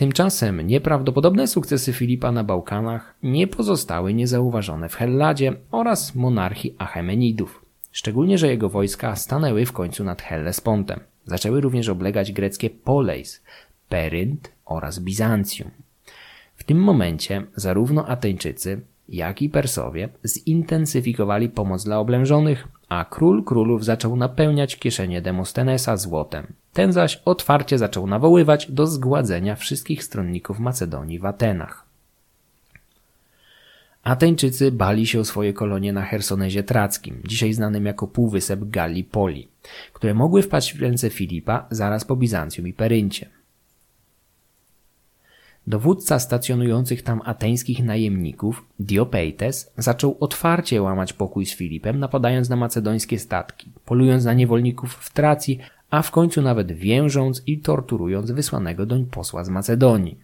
Tymczasem nieprawdopodobne sukcesy Filipa na Bałkanach nie pozostały niezauważone w Helladzie oraz monarchii Achemenidów, szczególnie że jego wojska stanęły w końcu nad Hellespontem. Zaczęły również oblegać greckie Poleis, Perynt oraz Bizancjum. W tym momencie zarówno Ateńczycy, jak i Persowie zintensyfikowali pomoc dla oblężonych, a król królów zaczął napełniać kieszenie Demostenesa złotem. Ten zaś otwarcie zaczął nawoływać do zgładzenia wszystkich stronników Macedonii w Atenach. Ateńczycy bali się o swoje kolonie na Chersonezie Trackim, dzisiaj znanym jako Półwysep Gallipoli, które mogły wpaść w ręce Filipa zaraz po Bizancjum i Peryncie. Dowódca stacjonujących tam ateńskich najemników, Diopeites, zaczął otwarcie łamać pokój z Filipem, napadając na macedońskie statki, polując na niewolników w Tracji, a w końcu nawet więżąc i torturując wysłanego doń posła z Macedonii.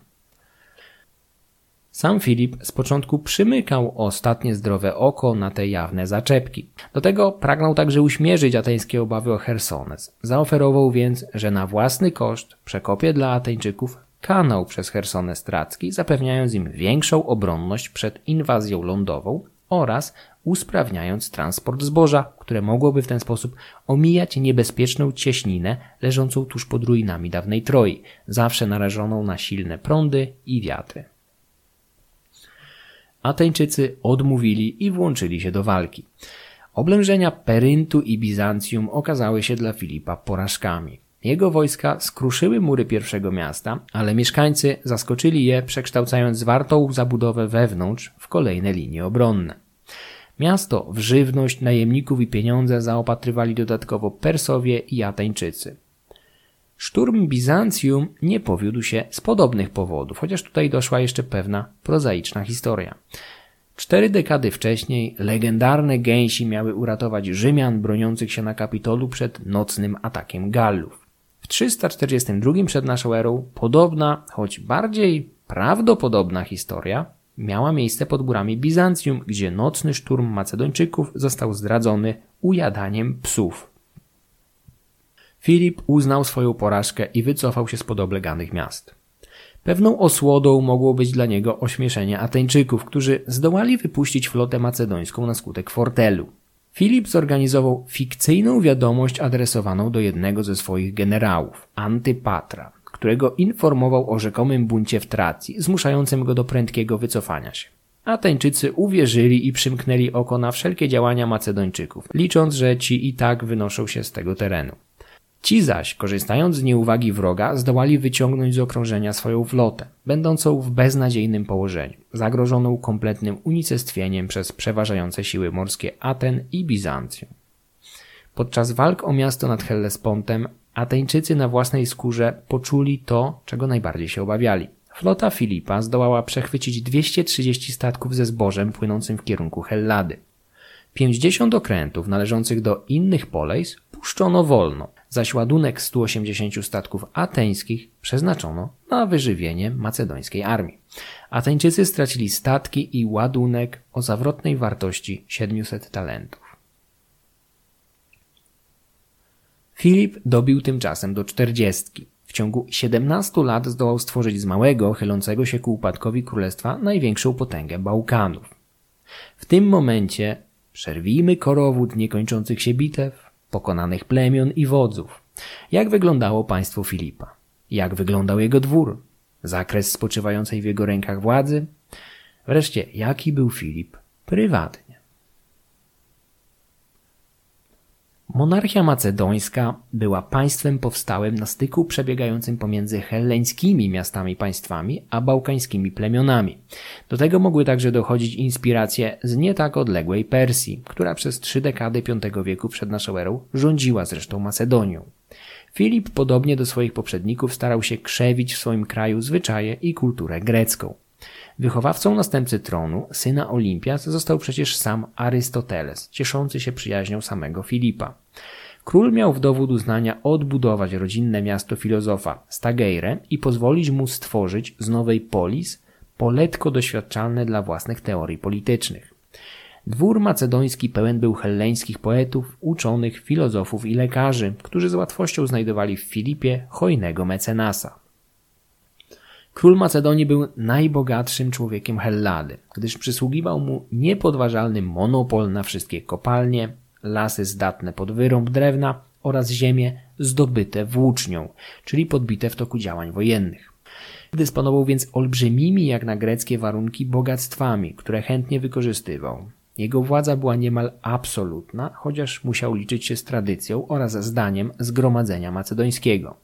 Sam Filip z początku przymykał ostatnie zdrowe oko na te jawne zaczepki. Do tego pragnął także uśmierzyć ateńskie obawy o Chersones. Zaoferował więc, że na własny koszt przekopie dla Ateńczyków kanał przez Chersones Tracki, zapewniając im większą obronność przed inwazją lądową oraz usprawniając transport zboża, które mogłoby w ten sposób omijać niebezpieczną cieśninę leżącą tuż pod ruinami dawnej Troi, zawsze narażoną na silne prądy i wiatry. Ateńczycy odmówili i włączyli się do walki. Oblężenia Peryntu i Bizancjum okazały się dla Filipa porażkami. Jego wojska skruszyły mury pierwszego miasta, ale mieszkańcy zaskoczyli je, przekształcając zwartą zabudowę wewnątrz w kolejne linie obronne. Miasto w żywność, najemników i pieniądze zaopatrywali dodatkowo Persowie i Ateńczycy. Szturm Bizancjum nie powiódł się z podobnych powodów, chociaż tutaj doszła jeszcze pewna prozaiczna historia. 4 dekady wcześniej legendarne gęsi miały uratować Rzymian broniących się na Kapitolu przed nocnym atakiem Gallów. W 342 przed naszą erą podobna, choć bardziej prawdopodobna historia miała miejsce pod górami Bizancjum, gdzie nocny szturm Macedończyków został zdradzony ujadaniem psów. Filip uznał swoją porażkę i wycofał się spod obleganych miast. Pewną osłodą mogło być dla niego ośmieszenie Ateńczyków, którzy zdołali wypuścić flotę macedońską na skutek fortelu. Filip zorganizował fikcyjną wiadomość adresowaną do jednego ze swoich generałów, Antypatra, którego informował o rzekomym buncie w Tracji, zmuszającym go do prędkiego wycofania się. Ateńczycy uwierzyli i przymknęli oko na wszelkie działania Macedończyków, licząc, że ci i tak wynoszą się z tego terenu. Ci zaś, korzystając z nieuwagi wroga, zdołali wyciągnąć z okrążenia swoją flotę, będącą w beznadziejnym położeniu, zagrożoną kompletnym unicestwieniem przez przeważające siły morskie Aten i Bizancjum. Podczas walk o miasto nad Hellespontem Ateńczycy na własnej skórze poczuli to, czego najbardziej się obawiali. Flota Filipa zdołała przechwycić 230 statków ze zbożem płynącym w kierunku Hellady. 50 okrętów należących do innych poleis puszczono wolno, zaś ładunek 180 statków ateńskich przeznaczono na wyżywienie macedońskiej armii. Ateńczycy stracili statki i ładunek o zawrotnej wartości 700 talentów. Filip dobił tymczasem do 40. W ciągu 17 lat zdołał stworzyć z małego, chylącego się ku upadkowi królestwa największą potęgę Bałkanów. W tym momencie przerwijmy korowód niekończących się bitew, pokonanych plemion i wodzów. Jak wyglądało państwo Filipa? Jak wyglądał jego dwór? Zakres spoczywającej w jego rękach władzy? Wreszcie, jaki był Filip prywatnie? Monarchia macedońska była państwem powstałym na styku przebiegającym pomiędzy helleńskimi miastami-państwami a bałkańskimi plemionami. Do tego mogły także dochodzić inspiracje z nie tak odległej Persji, która przez 3 dekady V wieku przed naszą erą rządziła zresztą Macedonią. Filip, podobnie do swoich poprzedników, starał się krzewić w swoim kraju zwyczaje i kulturę grecką. Wychowawcą następcy tronu, syna Olimpias, został przecież sam Arystoteles, cieszący się przyjaźnią samego Filipa. Król miał w dowód uznania odbudować rodzinne miasto filozofa Stageirę i pozwolić mu stworzyć z nowej polis poletko doświadczalne dla własnych teorii politycznych. Dwór macedoński pełen był helleńskich poetów, uczonych, filozofów i lekarzy, którzy z łatwością znajdowali w Filipie hojnego mecenasa. Król Macedonii był najbogatszym człowiekiem Hellady, gdyż przysługiwał mu niepodważalny monopol na wszystkie kopalnie, lasy zdatne pod wyrąb drewna oraz ziemie zdobyte włócznią, czyli podbite w toku działań wojennych. Dysponował więc olbrzymimi jak na greckie warunki bogactwami, które chętnie wykorzystywał. Jego władza była niemal absolutna, chociaż musiał liczyć się z tradycją oraz zdaniem Zgromadzenia Macedońskiego.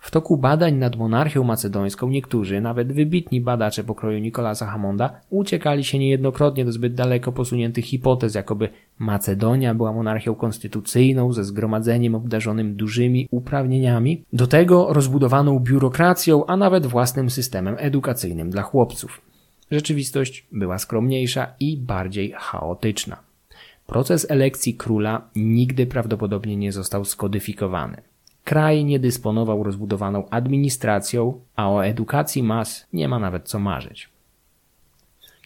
W toku badań nad monarchią macedońską niektórzy, nawet wybitni badacze pokroju Nikolasa Hammonda, uciekali się niejednokrotnie do zbyt daleko posuniętych hipotez, jakoby Macedonia była monarchią konstytucyjną ze zgromadzeniem obdarzonym dużymi uprawnieniami, do tego rozbudowaną biurokracją, a nawet własnym systemem edukacyjnym dla chłopców. Rzeczywistość była skromniejsza i bardziej chaotyczna. Proces elekcji króla nigdy prawdopodobnie nie został skodyfikowany. Kraj nie dysponował rozbudowaną administracją, a o edukacji mas nie ma nawet co marzyć.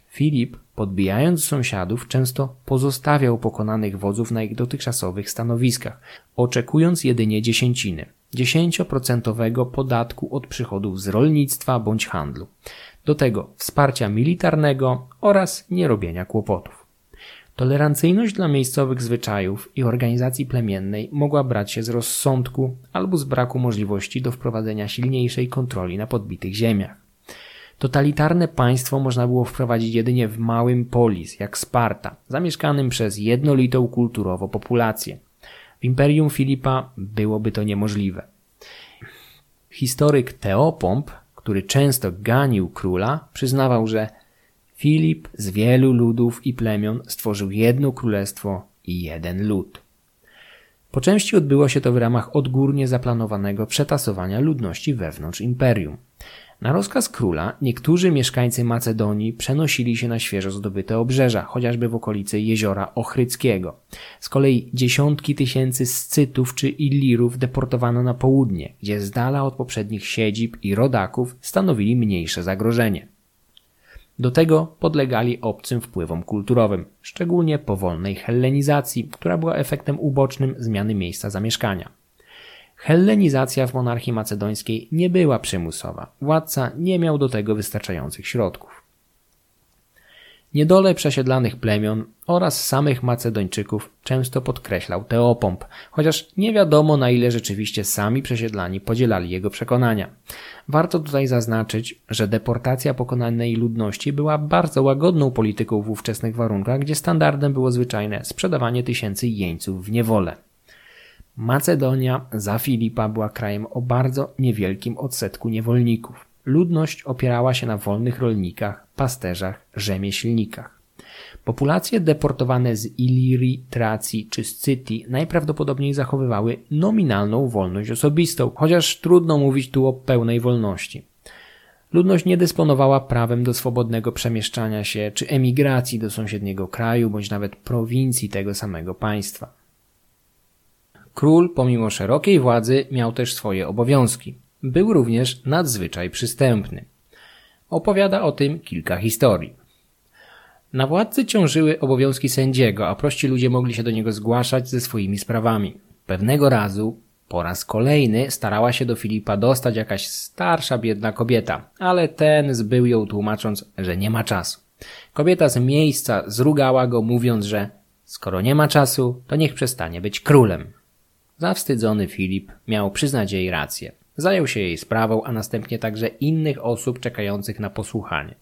Filip, podbijając sąsiadów, często pozostawiał pokonanych wodzów na ich dotychczasowych stanowiskach, oczekując jedynie dziesięciny, 10% podatku od przychodów z rolnictwa bądź handlu, do tego wsparcia militarnego oraz nierobienia kłopotów. Tolerancyjność dla miejscowych zwyczajów i organizacji plemiennej mogła brać się z rozsądku albo z braku możliwości do wprowadzenia silniejszej kontroli na podbitych ziemiach. Totalitarne państwo można było wprowadzić jedynie w małym polis, jak Sparta, zamieszkanym przez jednolitą kulturowo populację. W imperium Filipa byłoby to niemożliwe. Historyk Teopomp, który często ganił króla, przyznawał, że Filip z wielu ludów i plemion stworzył jedno królestwo i jeden lud. Po części odbyło się to w ramach odgórnie zaplanowanego przetasowania ludności wewnątrz imperium. Na rozkaz króla niektórzy mieszkańcy Macedonii przenosili się na świeżo zdobyte obrzeża, chociażby w okolicy jeziora Ochryckiego. Z kolei dziesiątki tysięcy Scytów czy Ilirów deportowano na południe, gdzie z dala od poprzednich siedzib i rodaków stanowili mniejsze zagrożenie. Do tego podlegali obcym wpływom kulturowym, szczególnie powolnej hellenizacji, która była efektem ubocznym zmiany miejsca zamieszkania. Hellenizacja w monarchii macedońskiej nie była przymusowa, władca nie miał do tego wystarczających środków. Niedolę przesiedlanych plemion oraz samych Macedończyków często podkreślał Teopomp, chociaż nie wiadomo, na ile rzeczywiście sami przesiedlani podzielali jego przekonania. Warto tutaj zaznaczyć, że deportacja pokonanej ludności była bardzo łagodną polityką w ówczesnych warunkach, gdzie standardem było zwyczajne sprzedawanie tysięcy jeńców w niewolę. Macedonia za Filipa była krajem o bardzo niewielkim odsetku niewolników. Ludność opierała się na wolnych rolnikach, pasterzach, rzemieślnikach. Populacje deportowane z Ilirii, Tracji czy Scytii najprawdopodobniej zachowywały nominalną wolność osobistą, chociaż trudno mówić tu o pełnej wolności. Ludność nie dysponowała prawem do swobodnego przemieszczania się czy emigracji do sąsiedniego kraju bądź nawet prowincji tego samego państwa. Król, pomimo szerokiej władzy, miał też swoje obowiązki. Był również nadzwyczaj przystępny. Opowiada o tym kilka historii. Na władcy ciążyły obowiązki sędziego, a prości ludzie mogli się do niego zgłaszać ze swoimi sprawami. Pewnego razu, po raz kolejny, starała się do Filipa dostać jakaś starsza, biedna kobieta, ale ten zbył ją, tłumacząc, że nie ma czasu. Kobieta z miejsca zrugała go, mówiąc, że skoro nie ma czasu, to niech przestanie być królem. Zawstydzony Filip miał przyznać jej rację. Zajął się jej sprawą, a następnie także innych osób czekających na posłuchanie.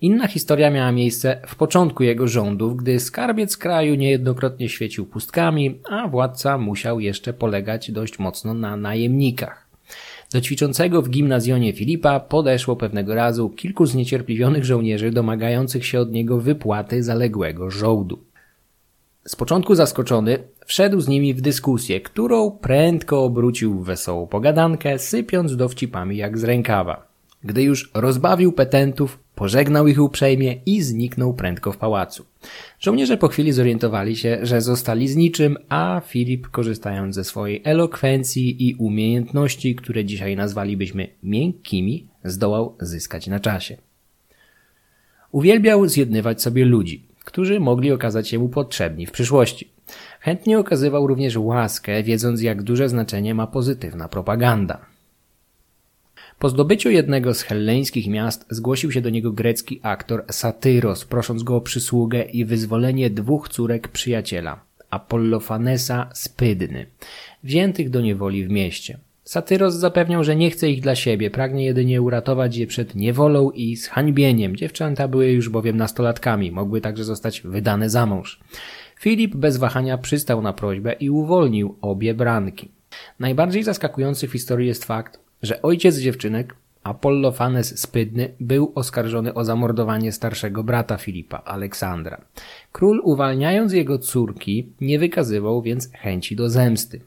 Inna historia miała miejsce w początku jego rządów, gdy skarbiec kraju niejednokrotnie świecił pustkami, a władca musiał jeszcze polegać dość mocno na najemnikach. Do ćwiczącego w gimnazjonie Filipa podeszło pewnego razu kilku zniecierpliwionych żołnierzy domagających się od niego wypłaty zaległego żołdu. Z początku zaskoczony, wszedł z nimi w dyskusję, którą prędko obrócił w wesołą pogadankę, sypiąc dowcipami jak z rękawa. Gdy już rozbawił petentów, pożegnał ich uprzejmie i zniknął prędko w pałacu. Żołnierze po chwili zorientowali się, że zostali z niczym, a Filip, korzystając ze swojej elokwencji i umiejętności, które dzisiaj nazwalibyśmy miękkimi, zdołał zyskać na czasie. Uwielbiał zjednywać sobie ludzi, którzy mogli okazać się mu potrzebni w przyszłości. Chętnie okazywał również łaskę, wiedząc, jak duże znaczenie ma pozytywna propaganda. Po zdobyciu jednego z helleńskich miast zgłosił się do niego grecki aktor Satyros, prosząc go o przysługę i wyzwolenie dwóch córek przyjaciela, Apollofanesa z Pydny, wziętych do niewoli w mieście. Satyros zapewniał, że nie chce ich dla siebie, pragnie jedynie uratować je przed niewolą i zhańbieniem. Dziewczęta były już bowiem nastolatkami, mogły także zostać wydane za mąż. Filip bez wahania przystał na prośbę i uwolnił obie branki. Najbardziej zaskakujący w historii jest fakt, że ojciec dziewczynek, Apollofanes z Pydny, był oskarżony o zamordowanie starszego brata Filipa, Aleksandra. Król, uwalniając jego córki, nie wykazywał więc chęci do zemsty.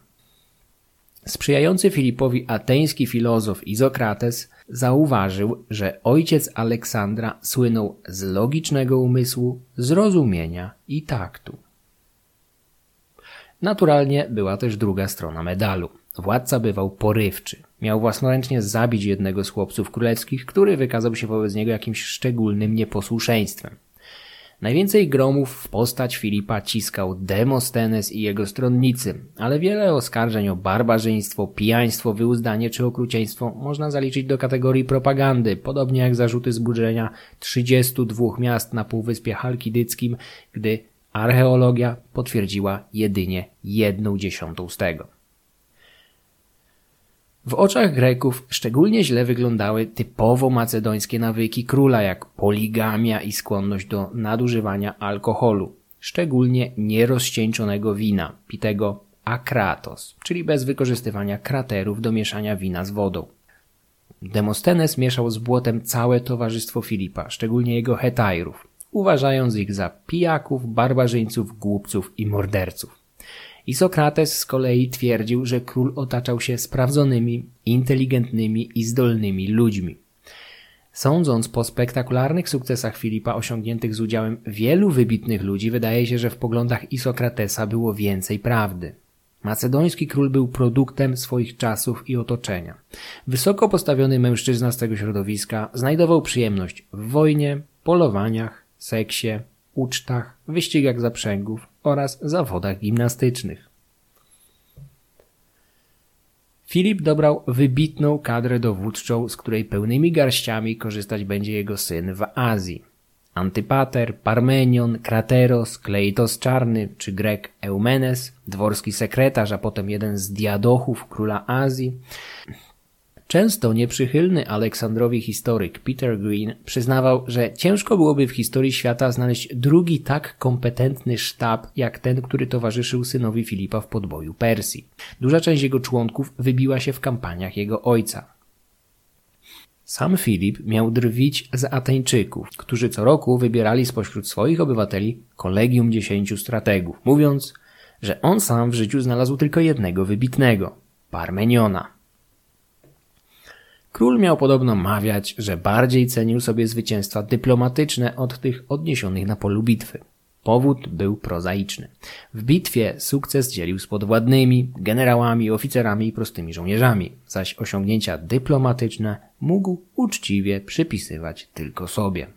Sprzyjający Filipowi ateński filozof Izokrates zauważył, że ojciec Aleksandra słynął z logicznego umysłu, zrozumienia i taktu. Naturalnie była też druga strona medalu. Władca bywał porywczy. Miał własnoręcznie zabić jednego z chłopców królewskich, który wykazał się wobec niego jakimś szczególnym nieposłuszeństwem. Najwięcej gromów w postać Filipa ciskał Demostenes i jego stronnicy, ale wiele oskarżeń o barbarzyństwo, pijaństwo, wyuzdanie czy okrucieństwo można zaliczyć do kategorii propagandy, podobnie jak zarzuty zburzenia 32 miast na Półwyspie Chalkidyckim, gdy archeologia potwierdziła jedynie 1/10 z tego. W oczach Greków szczególnie źle wyglądały typowo macedońskie nawyki króla, jak poligamia i skłonność do nadużywania alkoholu, szczególnie nierozcieńczonego wina, pitego akratos, czyli bez wykorzystywania kraterów do mieszania wina z wodą. Demostenes mieszał z błotem całe towarzystwo Filipa, szczególnie jego hetajrów, uważając ich za pijaków, barbarzyńców, głupców i morderców. Izokrates z kolei twierdził, że król otaczał się sprawdzonymi, inteligentnymi i zdolnymi ludźmi. Sądząc po spektakularnych sukcesach Filipa osiągniętych z udziałem wielu wybitnych ludzi, wydaje się, że w poglądach Izokratesa było więcej prawdy. Macedoński król był produktem swoich czasów i otoczenia. Wysoko postawiony mężczyzna z tego środowiska znajdował przyjemność w wojnie, polowaniach, seksie, ucztach, wyścigach zaprzęgów oraz zawodach gimnastycznych. Filip dobrał wybitną kadrę dowódczą, z której pełnymi garściami korzystać będzie jego syn w Azji. Antypater, Parmenion, Krateros, Kleitos Czarny czy Grek Eumenes, dworski sekretarz, a potem jeden z diadochów króla Azji. Często nieprzychylny Aleksandrowi historyk Peter Green przyznawał, że ciężko byłoby w historii świata znaleźć drugi tak kompetentny sztab, jak ten, który towarzyszył synowi Filipa w podboju Persji. Duża część jego członków wybiła się w kampaniach jego ojca. Sam Filip miał drwić z Ateńczyków, którzy co roku wybierali spośród swoich obywateli kolegium 10 strategów, mówiąc, że on sam w życiu znalazł tylko jednego wybitnego – Parmeniona. Król miał podobno mawiać, że bardziej cenił sobie zwycięstwa dyplomatyczne od tych odniesionych na polu bitwy. Powód był prozaiczny. W bitwie sukces dzielił z podwładnymi, generałami, oficerami i prostymi żołnierzami, zaś osiągnięcia dyplomatyczne mógł uczciwie przypisywać tylko sobie.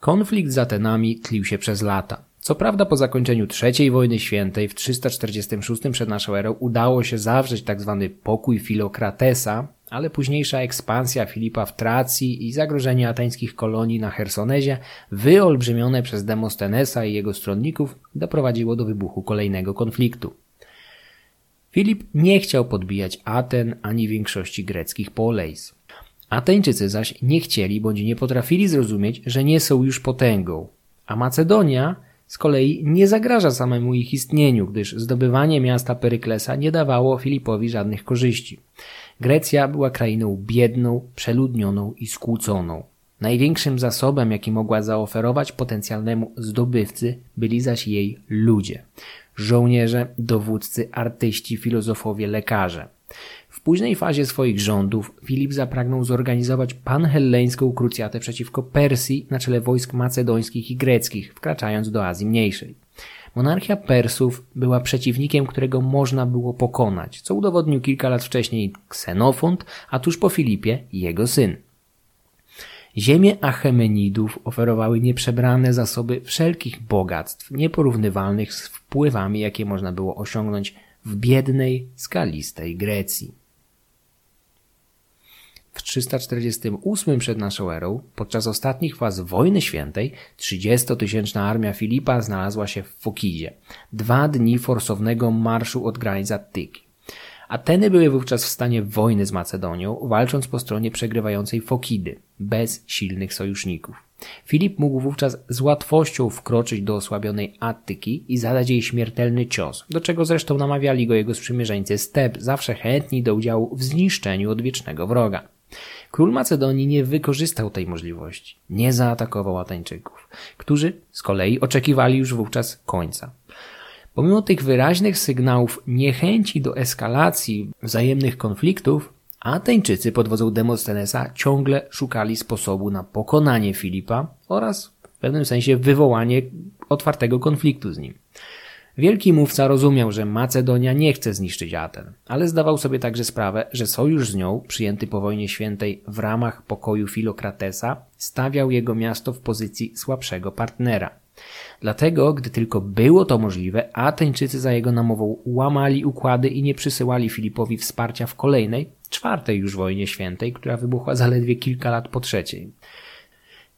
Konflikt z Atenami tlił się przez lata. Co prawda po zakończeniu III wojny świętej w 346 przed naszą erą udało się zawrzeć tzw. pokój Filokratesa, ale późniejsza ekspansja Filipa w Tracji i zagrożenie ateńskich kolonii na Chersonezie, wyolbrzymione przez Demostenesa i jego stronników, doprowadziło do wybuchu kolejnego konfliktu. Filip nie chciał podbijać Aten ani większości greckich poleis. Ateńczycy zaś nie chcieli bądź nie potrafili zrozumieć, że nie są już potęgą, a Macedonia z kolei nie zagraża samemu ich istnieniu, gdyż zdobywanie miasta Peryklesa nie dawało Filipowi żadnych korzyści. Grecja była krainą biedną, przeludnioną i skłóconą. Największym zasobem, jaki mogła zaoferować potencjalnemu zdobywcy, byli zaś jej ludzie. Żołnierze, dowódcy, artyści, filozofowie, lekarze. W późnej fazie swoich rządów Filip zapragnął zorganizować panhelleńską krucjatę przeciwko Persji na czele wojsk macedońskich i greckich, wkraczając do Azji Mniejszej. Monarchia Persów była przeciwnikiem, którego można było pokonać, co udowodnił kilka lat wcześniej Ksenofont, a tuż po Filipie jego syn. Ziemie Achemenidów oferowały nieprzebrane zasoby wszelkich bogactw, nieporównywalnych z wpływami, jakie można było osiągnąć w biednej, skalistej Grecji. W 348 przed naszą erą, podczas ostatnich faz wojny świętej, 30-tysięczna armia Filipa znalazła się w Fokidzie, 2 dni forsownego marszu od granic Attyki. Ateny były wówczas w stanie wojny z Macedonią, walcząc po stronie przegrywającej Fokidy, bez silnych sojuszników. Filip mógł wówczas z łatwością wkroczyć do osłabionej Attyki i zadać jej śmiertelny cios, do czego zresztą namawiali go jego sprzymierzeńcy z Teb, zawsze chętni do udziału w zniszczeniu odwiecznego wroga. Król Macedonii nie wykorzystał tej możliwości, nie zaatakował Ateńczyków, którzy z kolei oczekiwali już wówczas końca. Pomimo tych wyraźnych sygnałów niechęci do eskalacji wzajemnych konfliktów, Ateńczycy pod wodzą Demostenesa ciągle szukali sposobu na pokonanie Filipa oraz w pewnym sensie wywołanie otwartego konfliktu z nim. Wielki mówca rozumiał, że Macedonia nie chce zniszczyć Aten, ale zdawał sobie także sprawę, że sojusz z nią, przyjęty po wojnie świętej w ramach pokoju Filokratesa, stawiał jego miasto w pozycji słabszego partnera. Dlatego, gdy tylko było to możliwe, Ateńczycy za jego namową łamali układy i nie przysyłali Filipowi wsparcia w kolejnej, 4. już wojnie świętej, która wybuchła zaledwie kilka lat po trzeciej.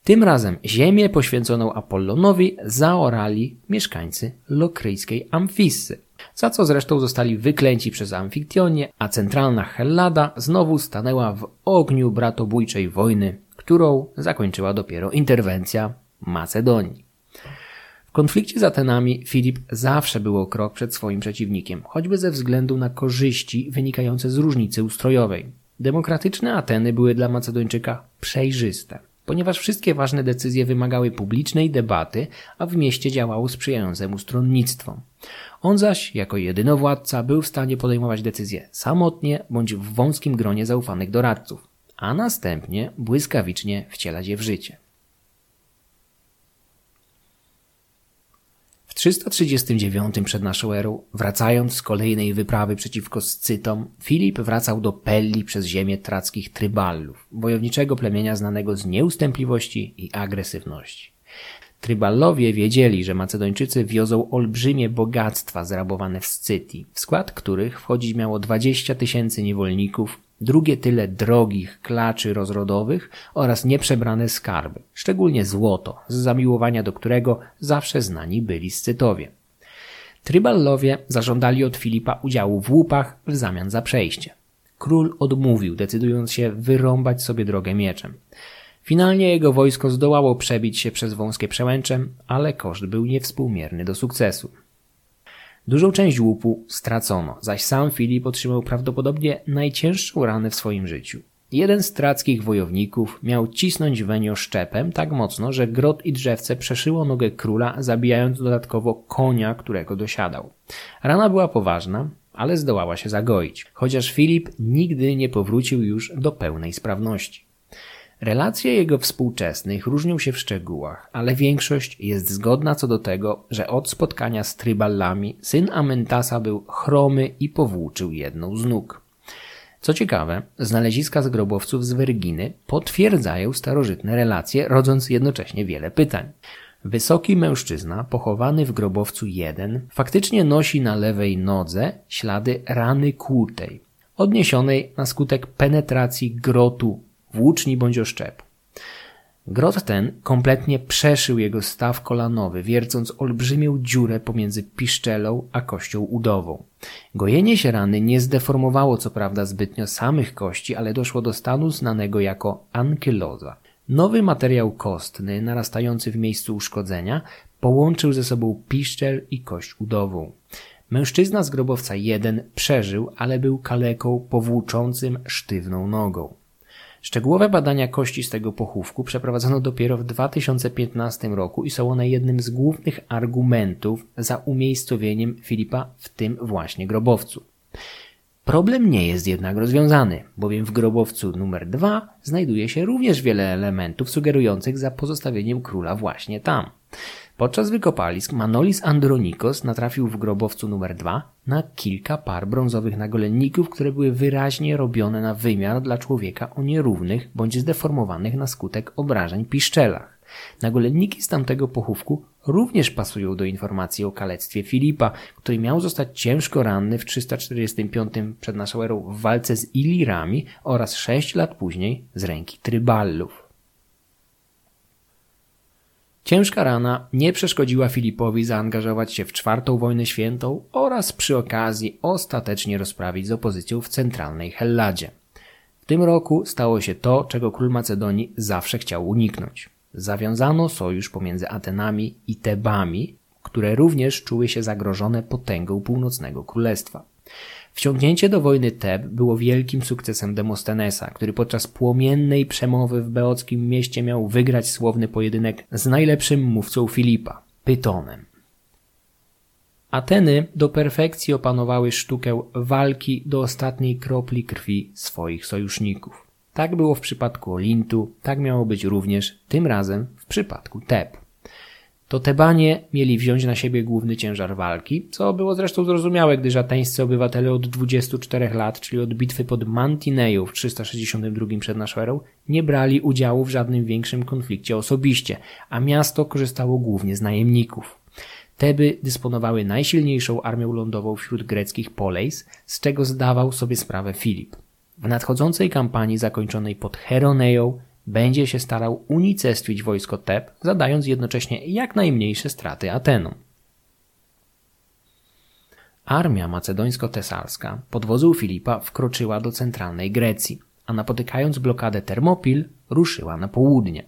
Tym razem ziemię poświęconą Apollonowi zaorali mieszkańcy lokryjskiej Amfissy, za co zresztą zostali wyklęci przez Amfiktionię, a centralna Hellada znowu stanęła w ogniu bratobójczej wojny, którą zakończyła dopiero interwencja Macedonii. W konflikcie z Atenami Filip zawsze był o krok przed swoim przeciwnikiem, choćby ze względu na korzyści wynikające z różnicy ustrojowej. Demokratyczne Ateny były dla Macedończyka przejrzyste, ponieważ wszystkie ważne decyzje wymagały publicznej debaty, a w mieście działało sprzyjające mu stronnictwo. On zaś, jako jedynowładca, był w stanie podejmować decyzje samotnie bądź w wąskim gronie zaufanych doradców, a następnie błyskawicznie wcielać je w życie. W 339 przed naszą erą, wracając z kolejnej wyprawy przeciwko Scytom, Filip wracał do Pelli przez ziemię trackich Tryballów, wojowniczego plemienia znanego z nieustępliwości i agresywności. Tryballowie wiedzieli, że Macedończycy wiozą olbrzymie bogactwa zrabowane w Scytii, w skład których wchodzić miało 20 000 niewolników, drugie tyle drogich klaczy rozrodowych oraz nieprzebrane skarby, szczególnie złoto, z zamiłowania do którego zawsze znani byli Scytowie. Tryballowie zażądali od Filipa udziału w łupach w zamian za przejście. Król odmówił, decydując się wyrąbać sobie drogę mieczem. Finalnie jego wojsko zdołało przebić się przez wąskie przełęcze, ale koszt był niewspółmierny do sukcesu. Dużą część łupu stracono, zaś sam Filip otrzymał prawdopodobnie najcięższą ranę w swoim życiu. Jeden z trackich wojowników miał cisnąć wenio szczepem tak mocno, że grot i drzewce przeszyło nogę króla, zabijając dodatkowo konia, którego dosiadał. Rana była poważna, ale zdołała się zagoić, chociaż Filip nigdy nie powrócił już do pełnej sprawności. Relacje jego współczesnych różnią się w szczegółach, ale większość jest zgodna co do tego, że od spotkania z Tryballami syn Amyntasa był chromy i powłóczył jedną z nóg. Co ciekawe, znaleziska z grobowców z Werginy potwierdzają starożytne relacje, rodząc jednocześnie wiele pytań. Wysoki mężczyzna, pochowany w grobowcu 1, faktycznie nosi na lewej nodze ślady rany kłutej, odniesionej na skutek penetracji grotu, włóczni bądź oszczepu. Grot ten kompletnie przeszył jego staw kolanowy, wiercąc olbrzymią dziurę pomiędzy piszczelą a kością udową. Gojenie się rany nie zdeformowało co prawda zbytnio samych kości, ale doszło do stanu znanego jako ankyloza. Nowy materiał kostny, narastający w miejscu uszkodzenia, połączył ze sobą piszczel i kość udową. Mężczyzna z grobowca 1 przeżył, ale był kaleką powłóczącym sztywną nogą. Szczegółowe badania kości z tego pochówku przeprowadzono dopiero w 2015 roku i są one jednym z głównych argumentów za umiejscowieniem Filipa w tym właśnie grobowcu. Problem nie jest jednak rozwiązany, bowiem w grobowcu numer 2 znajduje się również wiele elementów sugerujących za pozostawieniem króla właśnie tam. Podczas wykopalisk Manolis Andronikos natrafił w grobowcu numer 2 na kilka par brązowych nagolenników, które były wyraźnie robione na wymiar dla człowieka o nierównych bądź zdeformowanych na skutek obrażeń piszczelach. Nagoleniki z tamtego pochówku również pasują do informacji o kalectwie Filipa, który miał zostać ciężko ranny w 345 przed naszą erą w walce z Ilirami oraz 6 lat później z ręki Tryballów. Ciężka rana nie przeszkodziła Filipowi zaangażować się w IV wojnę świętą oraz przy okazji ostatecznie rozprawić z opozycją w centralnej Helladzie. W tym roku stało się to, czego król Macedonii zawsze chciał uniknąć. Zawiązano sojusz pomiędzy Atenami i Tebami, które również czuły się zagrożone potęgą północnego królestwa. Wciągnięcie do wojny Teb było wielkim sukcesem Demostenesa, który podczas płomiennej przemowy w beockim mieście miał wygrać słowny pojedynek z najlepszym mówcą Filipa, Pytonem. Ateny do perfekcji opanowały sztukę walki do ostatniej kropli krwi swoich sojuszników. Tak było w przypadku Olintu, tak miało być również tym razem w przypadku Teb. To Tebanie mieli wziąć na siebie główny ciężar walki, co było zresztą zrozumiałe, gdyż ateńscy obywatele od 24 lat, czyli od bitwy pod Mantineją w 362 przed naszą erą, nie brali udziału w żadnym większym konflikcie osobiście, a miasto korzystało głównie z najemników. Teby dysponowały najsilniejszą armią lądową wśród greckich poleis, z czego zdawał sobie sprawę Filip. W nadchodzącej kampanii zakończonej pod Cheroneją będzie się starał unicestwić wojsko Teb, zadając jednocześnie jak najmniejsze straty Atenom. Armia macedońsko-tesarska pod wodzą Filipa wkroczyła do centralnej Grecji, a napotykając blokadę Termopil ruszyła na południe.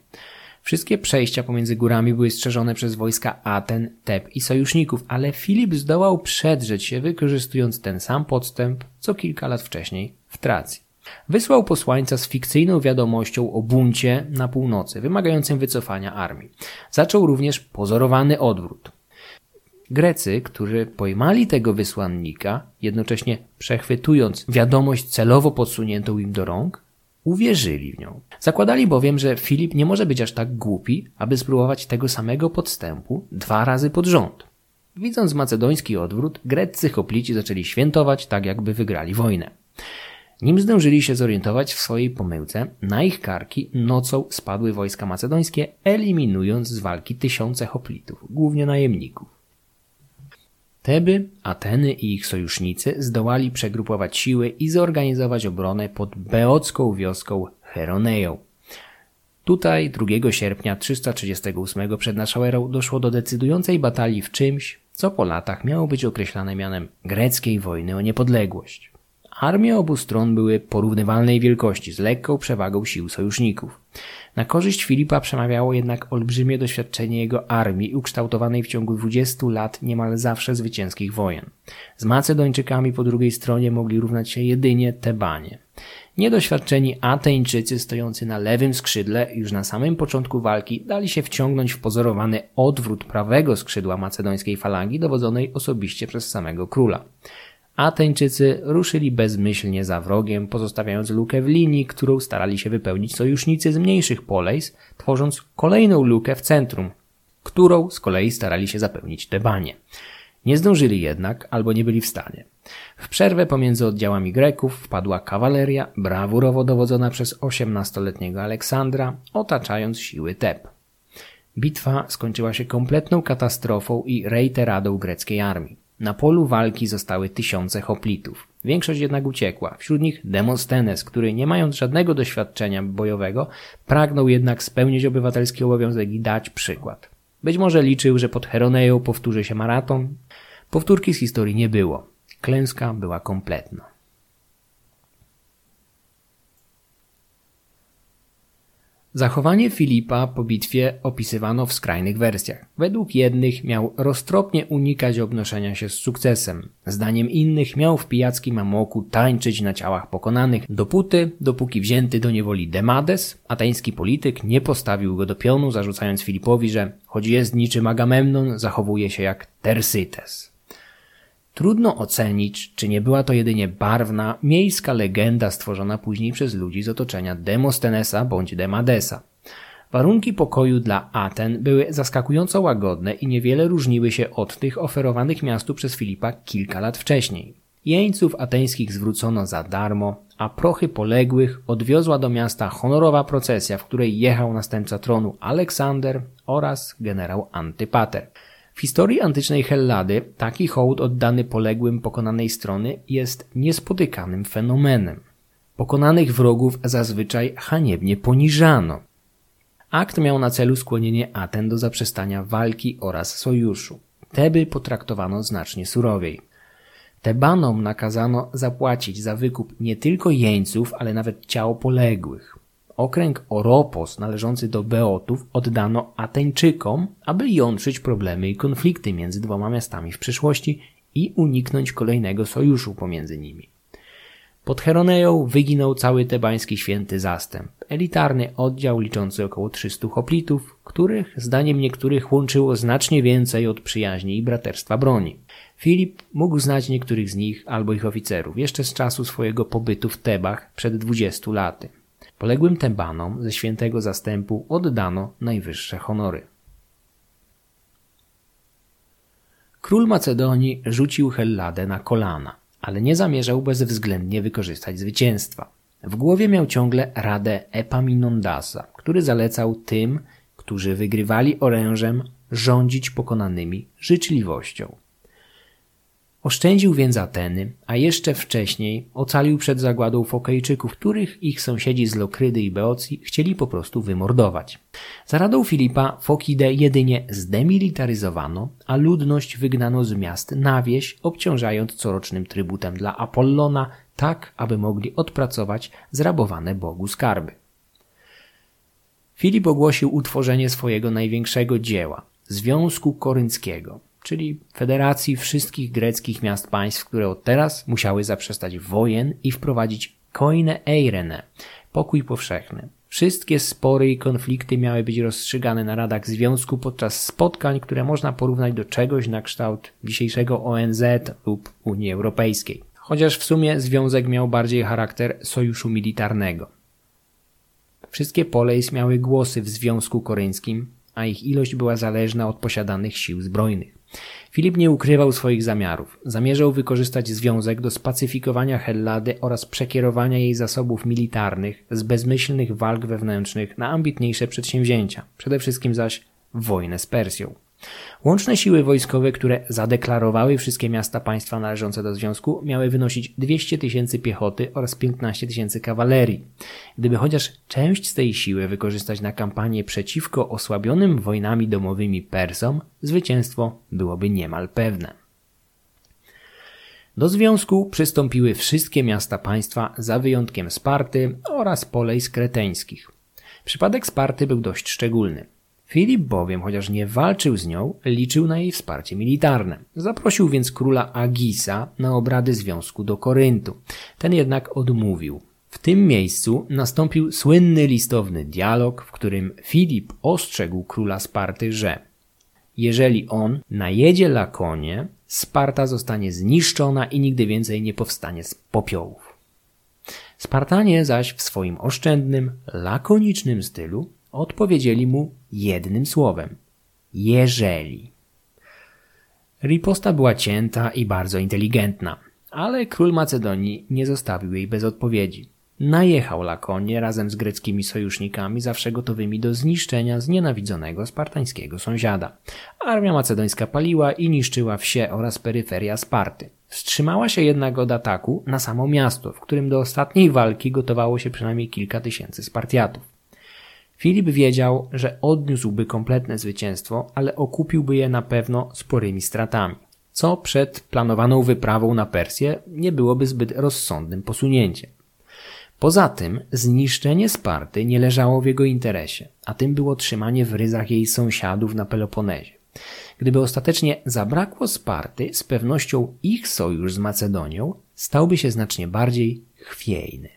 Wszystkie przejścia pomiędzy górami były strzeżone przez wojska Aten, Teb i sojuszników, ale Filip zdołał przedrzeć się, wykorzystując ten sam podstęp, co kilka lat wcześniej w Tracji. Wysłał posłańca z fikcyjną wiadomością o buncie na północy, wymagającym wycofania armii. Zaczął również pozorowany odwrót. Grecy, którzy pojmali tego wysłannika, jednocześnie przechwytując wiadomość celowo podsuniętą im do rąk, uwierzyli w nią. Zakładali bowiem, że Filip nie może być aż tak głupi, aby spróbować tego samego podstępu 2 razy pod rząd. Widząc macedoński odwrót, greccy hoplici zaczęli świętować, tak jakby wygrali wojnę. Nim zdążyli się zorientować w swojej pomyłce, na ich karki nocą spadły wojska macedońskie, eliminując z walki tysiące hoplitów, głównie najemników. Teby, Ateny i ich sojusznicy zdołali przegrupować siły i zorganizować obronę pod beocką wioską Cheroneją. Tutaj 2 sierpnia 338 przed naszą erą doszło do decydującej batalii w czymś, co po latach miało być określane mianem greckiej wojny o niepodległość. Armie obu stron były porównywalnej wielkości, z lekką przewagą sił sojuszników. Na korzyść Filipa przemawiało jednak olbrzymie doświadczenie jego armii, ukształtowanej w ciągu 20 lat niemal zawsze zwycięskich wojen. Z Macedończykami po drugiej stronie mogli równać się jedynie Tebanie. Niedoświadczeni Ateńczycy stojący na lewym skrzydle już na samym początku walki dali się wciągnąć w pozorowany odwrót prawego skrzydła macedońskiej falangi dowodzonej osobiście przez samego króla. Ateńczycy ruszyli bezmyślnie za wrogiem, pozostawiając lukę w linii, którą starali się wypełnić sojusznicy z mniejszych poleis, tworząc kolejną lukę w centrum, którą z kolei starali się zapełnić Tebanie. Nie zdążyli jednak, albo nie byli w stanie. W przerwę pomiędzy oddziałami Greków wpadła kawaleria, brawurowo dowodzona przez 18-letniego Aleksandra, otaczając siły Teb. Bitwa skończyła się kompletną katastrofą i rejteradą greckiej armii. Na polu walki zostały tysiące hoplitów. Większość jednak uciekła. Wśród nich Demostenes, który nie mając żadnego doświadczenia bojowego, pragnął jednak spełnić obywatelski obowiązek i dać przykład. Być może liczył, że pod Cheroneją powtórzy się maraton. Powtórki z historii nie było. Klęska była kompletna. Zachowanie Filipa po bitwie opisywano w skrajnych wersjach. Według jednych miał roztropnie unikać obnoszenia się z sukcesem. Zdaniem innych miał w pijackim amoku tańczyć na ciałach pokonanych, dopóki wzięty do niewoli Demades, ateński polityk, nie postawił go do pionu, zarzucając Filipowi, że choć jest niczym Agamemnon, zachowuje się jak Tersytes. Trudno ocenić, czy nie była to jedynie barwna, miejska legenda stworzona później przez ludzi z otoczenia Demostenesa bądź Demadesa. Warunki pokoju dla Aten były zaskakująco łagodne i niewiele różniły się od tych oferowanych miastu przez Filipa kilka lat wcześniej. Jeńców ateńskich zwrócono za darmo, a prochy poległych odwiozła do miasta honorowa procesja, w której jechał następca tronu Aleksander oraz generał Antypater. W historii antycznej Hellady taki hołd oddany poległym pokonanej strony jest niespotykanym fenomenem. Pokonanych wrogów zazwyczaj haniebnie poniżano. Akt miał na celu skłonienie Aten do zaprzestania walki oraz sojuszu. Teby potraktowano znacznie surowiej. Tebanom nakazano zapłacić za wykup nie tylko jeńców, ale nawet ciał poległych. Okręg Oropos należący do Beotów oddano Ateńczykom, aby jątrzyć problemy i konflikty między dwoma miastami w przyszłości i uniknąć kolejnego sojuszu pomiędzy nimi. Pod Heroneją wyginął cały tebański święty zastęp, elitarny oddział liczący około 300 hoplitów, których zdaniem niektórych łączyło znacznie więcej od przyjaźni i braterstwa broni. Filip mógł znać niektórych z nich albo ich oficerów jeszcze z czasu swojego pobytu w Tebach przed 20 laty. Poległym Tebanom ze świętego zastępu oddano najwyższe honory. Król Macedonii rzucił Helladę na kolana, ale nie zamierzał bezwzględnie wykorzystać zwycięstwa. W głowie miał ciągle radę Epaminondasa, który zalecał tym, którzy wygrywali orężem, rządzić pokonanymi życzliwością. Oszczędził więc Ateny, a jeszcze wcześniej ocalił przed zagładą Fokejczyków, których ich sąsiedzi z Lokrydy i Beocji chcieli po prostu wymordować. Za radą Filipa Fokidę jedynie zdemilitaryzowano, a ludność wygnano z miast na wieś, obciążając corocznym trybutem dla Apollona, tak aby mogli odpracować zrabowane bogu skarby. Filip ogłosił utworzenie swojego największego dzieła – Związku Korynckiego, czyli federacji wszystkich greckich miast-państw, które od teraz musiały zaprzestać wojen i wprowadzić koinę eirene, pokój powszechny. Wszystkie spory i konflikty miały być rozstrzygane na radach związku podczas spotkań, które można porównać do czegoś na kształt dzisiejszego ONZ lub Unii Europejskiej. Chociaż w sumie związek miał bardziej charakter sojuszu militarnego. Wszystkie poleis miały głosy w Związku Koryńskim, a ich ilość była zależna od posiadanych sił zbrojnych. Filip nie ukrywał swoich zamiarów. Zamierzał wykorzystać związek do spacyfikowania Hellady oraz przekierowania jej zasobów militarnych z bezmyślnych walk wewnętrznych na ambitniejsze przedsięwzięcia, przede wszystkim zaś wojnę z Persją. Łączne siły wojskowe, które zadeklarowały wszystkie miasta państwa należące do związku, miały wynosić 200 000 piechoty oraz 15 000 kawalerii. Gdyby chociaż część z tej siły wykorzystać na kampanię przeciwko osłabionym wojnami domowymi Persom, zwycięstwo byłoby niemal pewne. Do związku przystąpiły wszystkie miasta państwa za wyjątkiem Sparty oraz poleis kreteńskich. Przypadek Sparty był dość szczególny. Filip bowiem, chociaż nie walczył z nią, liczył na jej wsparcie militarne. Zaprosił więc króla Agisa na obrady związku do Koryntu. Ten jednak odmówił. W tym miejscu nastąpił słynny listowny dialog, w którym Filip ostrzegł króla Sparty, że jeżeli on najedzie Lakonię, Sparta zostanie zniszczona i nigdy więcej nie powstanie z popiołów. Spartanie zaś w swoim oszczędnym, lakonicznym stylu odpowiedzieli mu jednym słowem – jeżeli. Riposta była cięta i bardzo inteligentna, ale król Macedonii nie zostawił jej bez odpowiedzi. Najechał Lakonię razem z greckimi sojusznikami zawsze gotowymi do zniszczenia znienawidzonego spartańskiego sąsiada. Armia macedońska paliła i niszczyła wsie oraz peryferia Sparty. Wstrzymała się jednak od ataku na samo miasto, w którym do ostatniej walki gotowało się przynajmniej kilka tysięcy Spartiatów. Filip wiedział, że odniósłby kompletne zwycięstwo, ale okupiłby je na pewno sporymi stratami, co przed planowaną wyprawą na Persję nie byłoby zbyt rozsądnym posunięciem. Poza tym zniszczenie Sparty nie leżało w jego interesie, a tym było trzymanie w ryzach jej sąsiadów na Peloponezie. Gdyby ostatecznie zabrakło Sparty, z pewnością ich sojusz z Macedonią stałby się znacznie bardziej chwiejny.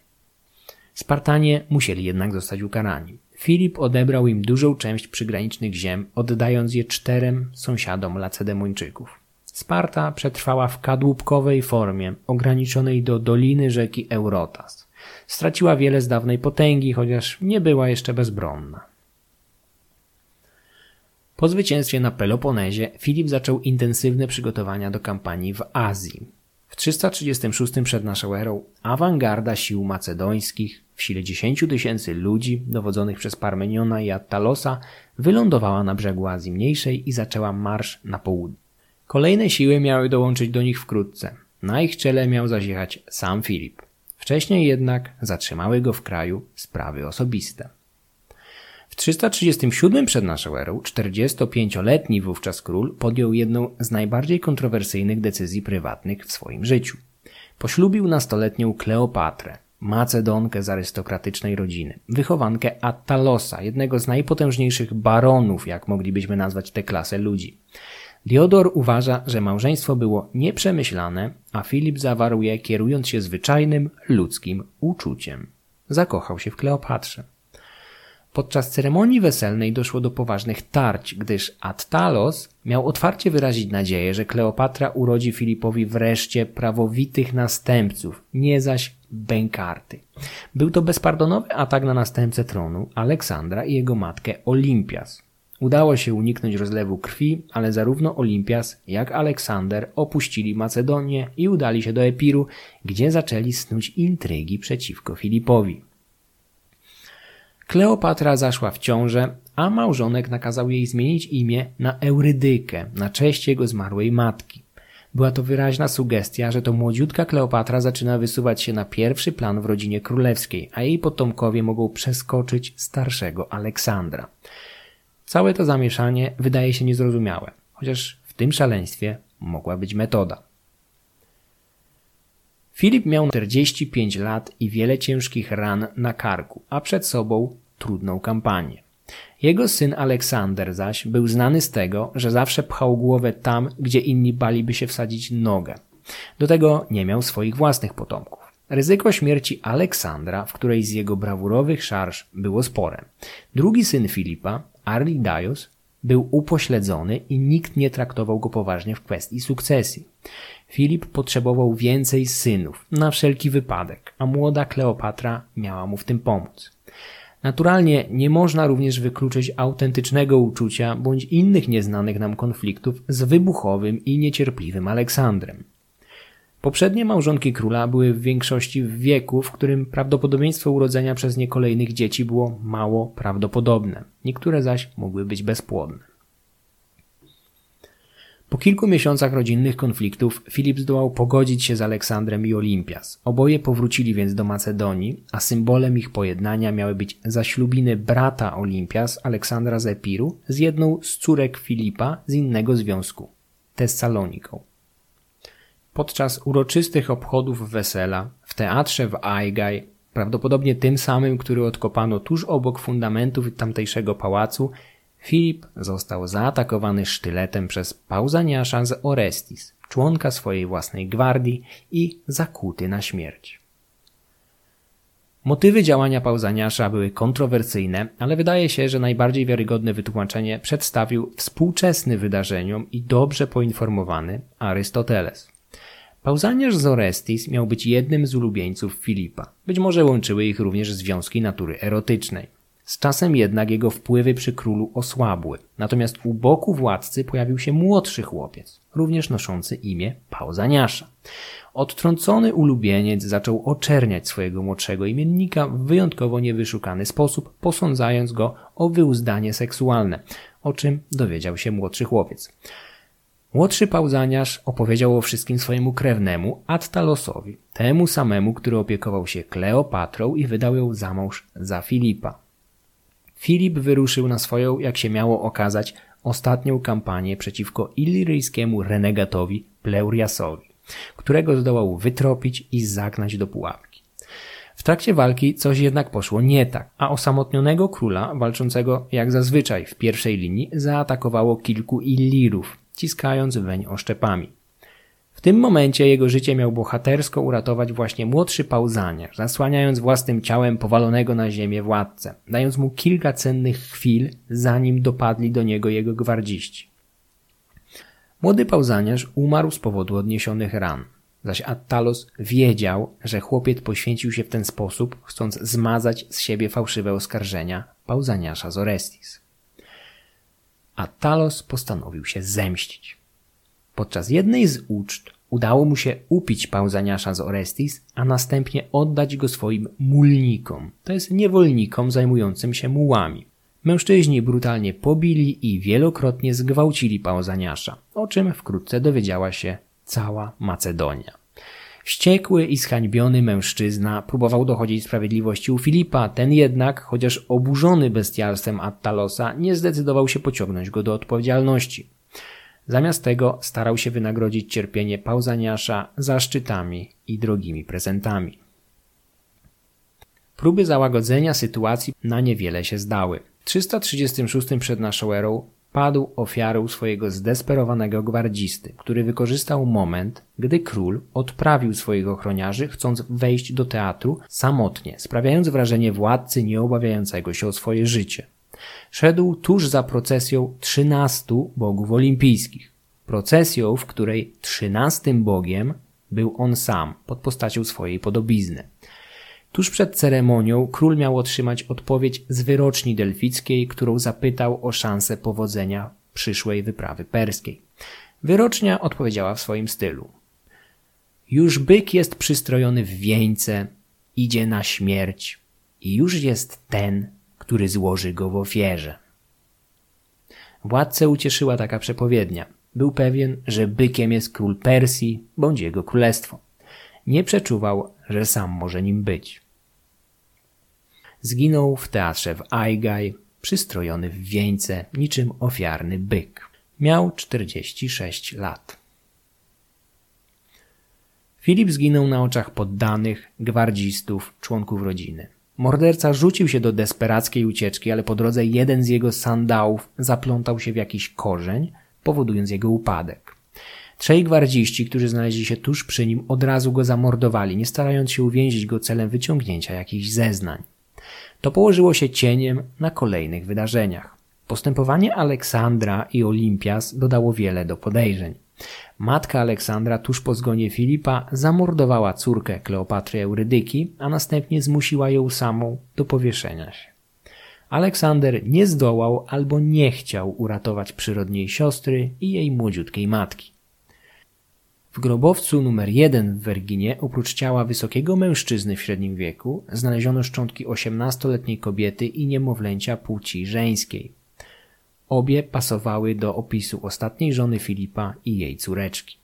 Spartanie musieli jednak zostać ukarani. Filip odebrał im dużą część przygranicznych ziem, oddając je 4 sąsiadom Lacedemończyków. Sparta przetrwała w kadłubkowej formie, ograniczonej do doliny rzeki Eurotas. Straciła wiele z dawnej potęgi, chociaż nie była jeszcze bezbronna. Po zwycięstwie na Peloponezie Filip zaczął intensywne przygotowania do kampanii w Azji. W 336 przed naszą erą awangarda sił macedońskich w sile 10 000 ludzi dowodzonych przez Parmeniona i Attalosa wylądowała na brzegu Azji Mniejszej i zaczęła marsz na południe. Kolejne siły miały dołączyć do nich wkrótce. Na ich czele miał zaś jechać sam Filip. Wcześniej jednak zatrzymały go w kraju sprawy osobiste. W 337 przed naszą erą 45-letni wówczas król podjął jedną z najbardziej kontrowersyjnych decyzji prywatnych w swoim życiu. Poślubił nastoletnią Kleopatrę, Macedonkę z arystokratycznej rodziny, wychowankę Attalosa, jednego z najpotężniejszych baronów, jak moglibyśmy nazwać tę klasę ludzi. Diodor uważa, że małżeństwo było nieprzemyślane, a Filip zawarł je kierując się zwyczajnym ludzkim uczuciem. Zakochał się w Kleopatrze. Podczas ceremonii weselnej doszło do poważnych tarć, gdyż Attalos miał otwarcie wyrazić nadzieję, że Kleopatra urodzi Filipowi wreszcie prawowitych następców, nie zaś bękarty. Był to bezpardonowy atak na następcę tronu, Aleksandra i jego matkę Olimpias. Udało się uniknąć rozlewu krwi, ale zarówno Olimpias jak Aleksander opuścili Macedonię i udali się do Epiru, gdzie zaczęli snuć intrygi przeciwko Filipowi. Kleopatra zaszła w ciążę, a małżonek nakazał jej zmienić imię na Eurydykę, na cześć jego zmarłej matki. Była to wyraźna sugestia, że to młodziutka Kleopatra zaczyna wysuwać się na pierwszy plan w rodzinie królewskiej, a jej potomkowie mogą przeskoczyć starszego Aleksandra. Całe to zamieszanie wydaje się niezrozumiałe, chociaż w tym szaleństwie mogła być metoda. Filip miał 45 lat i wiele ciężkich ran na karku, a przed sobą trudną kampanię. Jego syn Aleksander zaś był znany z tego, że zawsze pchał głowę tam, gdzie inni baliby się wsadzić nogę. Do tego nie miał swoich własnych potomków. Ryzyko śmierci Aleksandra w którejś z jego brawurowych szarż było spore. Drugi syn Filipa, Arridaios, był upośledzony i nikt nie traktował go poważnie w kwestii sukcesji. Filip potrzebował więcej synów, na wszelki wypadek, a młoda Kleopatra miała mu w tym pomóc. Naturalnie nie można również wykluczyć autentycznego uczucia bądź innych nieznanych nam konfliktów z wybuchowym i niecierpliwym Aleksandrem. Poprzednie małżonki króla były w większości w wieku, w którym prawdopodobieństwo urodzenia przez nie kolejnych dzieci było mało prawdopodobne. Niektóre zaś mogły być bezpłodne. Po kilku miesiącach rodzinnych konfliktów Filip zdołał pogodzić się z Aleksandrem i Olimpias. Oboje powrócili więc do Macedonii, a symbolem ich pojednania miały być zaślubiny brata Olimpias, Aleksandra z Epiru, z jedną z córek Filipa z innego związku, Tessaloniką. Podczas uroczystych obchodów wesela w teatrze w Aigai, prawdopodobnie tym samym, który odkopano tuż obok fundamentów tamtejszego pałacu, Filip został zaatakowany sztyletem przez pauzaniasza z Orestis, członka swojej własnej gwardii i zakuty na śmierć. Motywy działania pauzaniasza były kontrowersyjne, ale wydaje się, że najbardziej wiarygodne wytłumaczenie przedstawił współczesny wydarzeniom i dobrze poinformowany Arystoteles. Pauzaniasz z Orestis miał być jednym z ulubieńców Filipa. Być może łączyły ich również związki natury erotycznej. Z czasem jednak jego wpływy przy królu osłabły. Natomiast u boku władcy pojawił się młodszy chłopiec, również noszący imię Pauzaniasza. Odtrącony ulubieniec zaczął oczerniać swojego młodszego imiennika w wyjątkowo niewyszukany sposób, posądzając go o wyuzdanie seksualne, o czym dowiedział się młodszy chłopiec. Młodszy Pauzaniasz opowiedział o wszystkim swojemu krewnemu Attalosowi, temu samemu, który opiekował się Kleopatrą i wydał ją za mąż za Filipa. Filip wyruszył na swoją, jak się miało okazać, ostatnią kampanię przeciwko iliryjskiemu renegatowi Pleuriasowi, którego zdołał wytropić i zagnać do pułapki. W trakcie walki coś jednak poszło nie tak, a osamotnionego króla, walczącego jak zazwyczaj w pierwszej linii, zaatakowało kilku Ilirów, ciskając weń oszczepami. W tym momencie jego życie miał bohatersko uratować właśnie młodszy Pauzaniasz, zasłaniając własnym ciałem powalonego na ziemię władcę, dając mu kilka cennych chwil, zanim dopadli do niego jego gwardziści. Młody Pauzaniasz umarł z powodu odniesionych ran, zaś Attalos wiedział, że chłopiec poświęcił się w ten sposób, chcąc zmazać z siebie fałszywe oskarżenia Pauzaniasza z Orestis. Attalos postanowił się zemścić. Podczas jednej z uczt Udało mu się upić pełzaniasza z Orestis, a następnie oddać go swoim mulnikom, to jest niewolnikom zajmującym się mułami. Mężczyźni brutalnie pobili i wielokrotnie zgwałcili pełzaniasza, o czym wkrótce dowiedziała się cała Macedonia. Wściekły i zhańbiony mężczyzna próbował dochodzić sprawiedliwości u Filipa, ten jednak, chociaż oburzony bestialstwem Attalosa, nie zdecydował się pociągnąć go do odpowiedzialności. Zamiast tego starał się wynagrodzić cierpienie pełzaniasza zaszczytami i drogimi prezentami. Próby załagodzenia sytuacji na niewiele się zdały. W 336 przed naszą erą padł ofiarą swojego zdesperowanego gwardzisty, który wykorzystał moment, gdy król odprawił swoich ochroniarzy, chcąc wejść do teatru samotnie, sprawiając wrażenie władcy nieobawiającego się o swoje życie. Szedł tuż za procesją 13 bogów olimpijskich. Procesją, w której 13 bogiem był on sam, pod postacią swojej podobizny. Tuż przed ceremonią król miał otrzymać odpowiedź z wyroczni delfickiej, którą zapytał o szansę powodzenia przyszłej wyprawy perskiej. Wyrocznia odpowiedziała w swoim stylu. Już byk jest przystrojony w wieńce, idzie na śmierć i już jest ten, który złoży go w ofierze. Władcę ucieszyła taka przepowiednia. Był pewien, że bykiem jest król Persji bądź jego królestwo. Nie przeczuwał, że sam może nim być. Zginął w teatrze w Aigai, przystrojony w wieńce, niczym ofiarny byk. Miał 46 lat. Filip zginął na oczach poddanych, gwardzistów, członków rodziny. Morderca rzucił się do desperackiej ucieczki, ale po drodze jeden z jego sandałów zaplątał się w jakiś korzeń, powodując jego upadek. Trzej gwardziści, którzy znaleźli się tuż przy nim, od razu go zamordowali, nie starając się uwięzić go celem wyciągnięcia jakichś zeznań. To położyło się cieniem na kolejnych wydarzeniach. Postępowanie Aleksandra i Olimpias dodało wiele do podejrzeń. Matka Aleksandra tuż po zgonie Filipa zamordowała córkę Kleopatry Eurydyki, a następnie zmusiła ją samą do powieszenia się. Aleksander nie zdołał albo nie chciał uratować przyrodniej siostry i jej młodziutkiej matki. W grobowcu numer 1 w Werginie, oprócz ciała wysokiego mężczyzny w średnim wieku, znaleziono szczątki 18-letniej kobiety i niemowlęcia płci żeńskiej. Obie pasowały do opisu ostatniej żony Filipa i jej córeczki.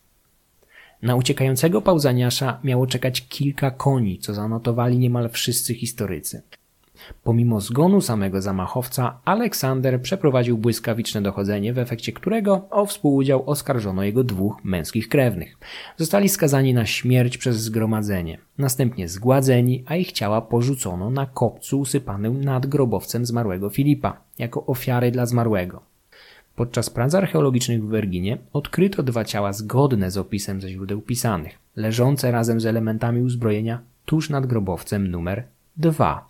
Na uciekającego pełzaniasza miało czekać kilka koni, co zanotowali niemal wszyscy historycy. Pomimo zgonu samego zamachowca, Aleksander przeprowadził błyskawiczne dochodzenie, w efekcie którego o współudział oskarżono jego dwóch męskich krewnych. Zostali skazani na śmierć przez zgromadzenie, następnie zgładzeni, a ich ciała porzucono na kopcu usypanym nad grobowcem zmarłego Filipa, jako ofiary dla zmarłego. Podczas prac archeologicznych w Werginie odkryto 2 ciała zgodne z opisem ze źródeł pisanych, leżące razem z elementami uzbrojenia tuż nad grobowcem numer 2.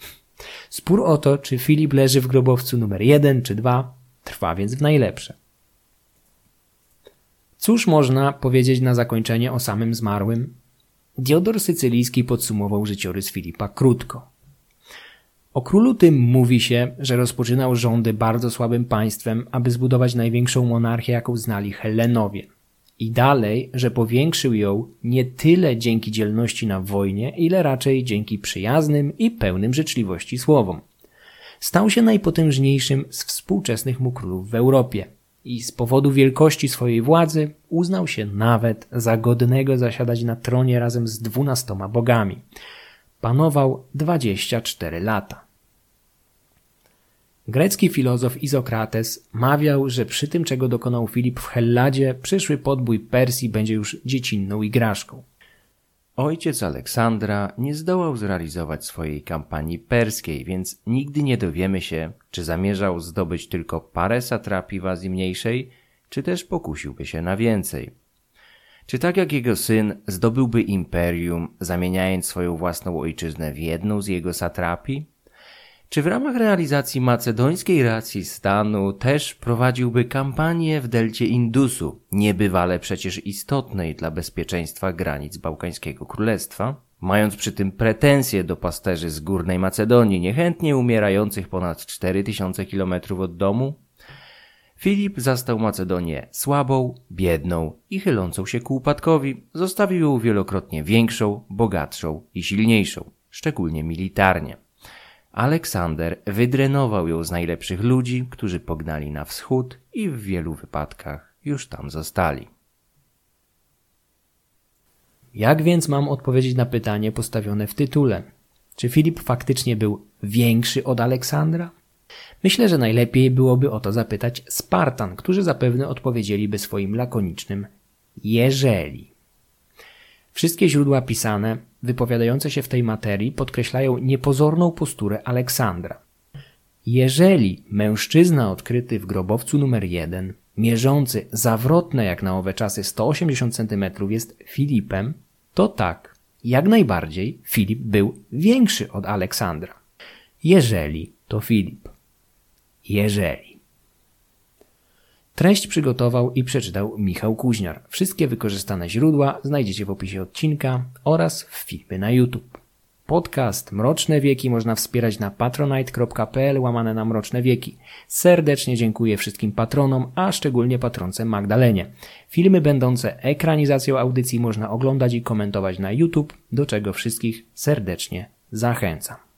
Spór o to, czy Filip leży w grobowcu numer 1 czy 2, trwa więc w najlepsze. Cóż można powiedzieć na zakończenie o samym zmarłym? Diodor Sycylijski podsumował życiorys Filipa krótko. O królu tym mówi się, że rozpoczynał rządy bardzo słabym państwem, aby zbudować największą monarchię, jaką znali Helenowie. I dalej, że powiększył ją nie tyle dzięki dzielności na wojnie, ile raczej dzięki przyjaznym i pełnym życzliwości słowom. Stał się najpotężniejszym z współczesnych mu królów w Europie i z powodu wielkości swojej władzy uznał się nawet za godnego zasiadać na tronie razem z 12 bogami. Panował 24 lata. Grecki filozof Izokrates mawiał, że przy tym, czego dokonał Filip w Helladzie, przyszły podbój Persji będzie już dziecinną igraszką. Ojciec Aleksandra nie zdołał zrealizować swojej kampanii perskiej, więc nigdy nie dowiemy się, czy zamierzał zdobyć tylko parę satrapii w Azji Mniejszej, czy też pokusiłby się na więcej. Czy tak jak jego syn zdobyłby imperium, zamieniając swoją własną ojczyznę w jedną z jego satrapii? Czy w ramach realizacji macedońskiej racji stanu też prowadziłby kampanię w delcie Indusu, niebywale przecież istotnej dla bezpieczeństwa granic Bałkańskiego Królestwa, mając przy tym pretensje do pasterzy z Górnej Macedonii, niechętnie umierających ponad 4000 km od domu? Filip zastał Macedonię słabą, biedną i chylącą się ku upadkowi, zostawił ją wielokrotnie większą, bogatszą i silniejszą, szczególnie militarnie. Aleksander wydrenował ją z najlepszych ludzi, którzy pognali na wschód i w wielu wypadkach już tam zostali. Jak więc mam odpowiedzieć na pytanie postawione w tytule? Czy Filip faktycznie był większy od Aleksandra? Myślę, że najlepiej byłoby o to zapytać Spartan, którzy zapewne odpowiedzieliby swoim lakonicznym jeżeli. Wszystkie źródła pisane, wypowiadające się w tej materii, podkreślają niepozorną posturę Aleksandra. Jeżeli mężczyzna odkryty w grobowcu numer 1, mierzący zawrotne jak na owe czasy 180 cm jest Filipem, to tak, jak najbardziej Filip był większy od Aleksandra. Jeżeli to Filip. Jeżeli. Treść przygotował i przeczytał Michał Kuźniar. Wszystkie wykorzystane źródła znajdziecie w opisie odcinka oraz w filmie na YouTube. Podcast Mroczne Wieki można wspierać na patronite.pl/Mroczne Wieki. Serdecznie dziękuję wszystkim patronom, a szczególnie patronce Magdalenie. Filmy będące ekranizacją audycji można oglądać i komentować na YouTube, do czego wszystkich serdecznie zachęcam.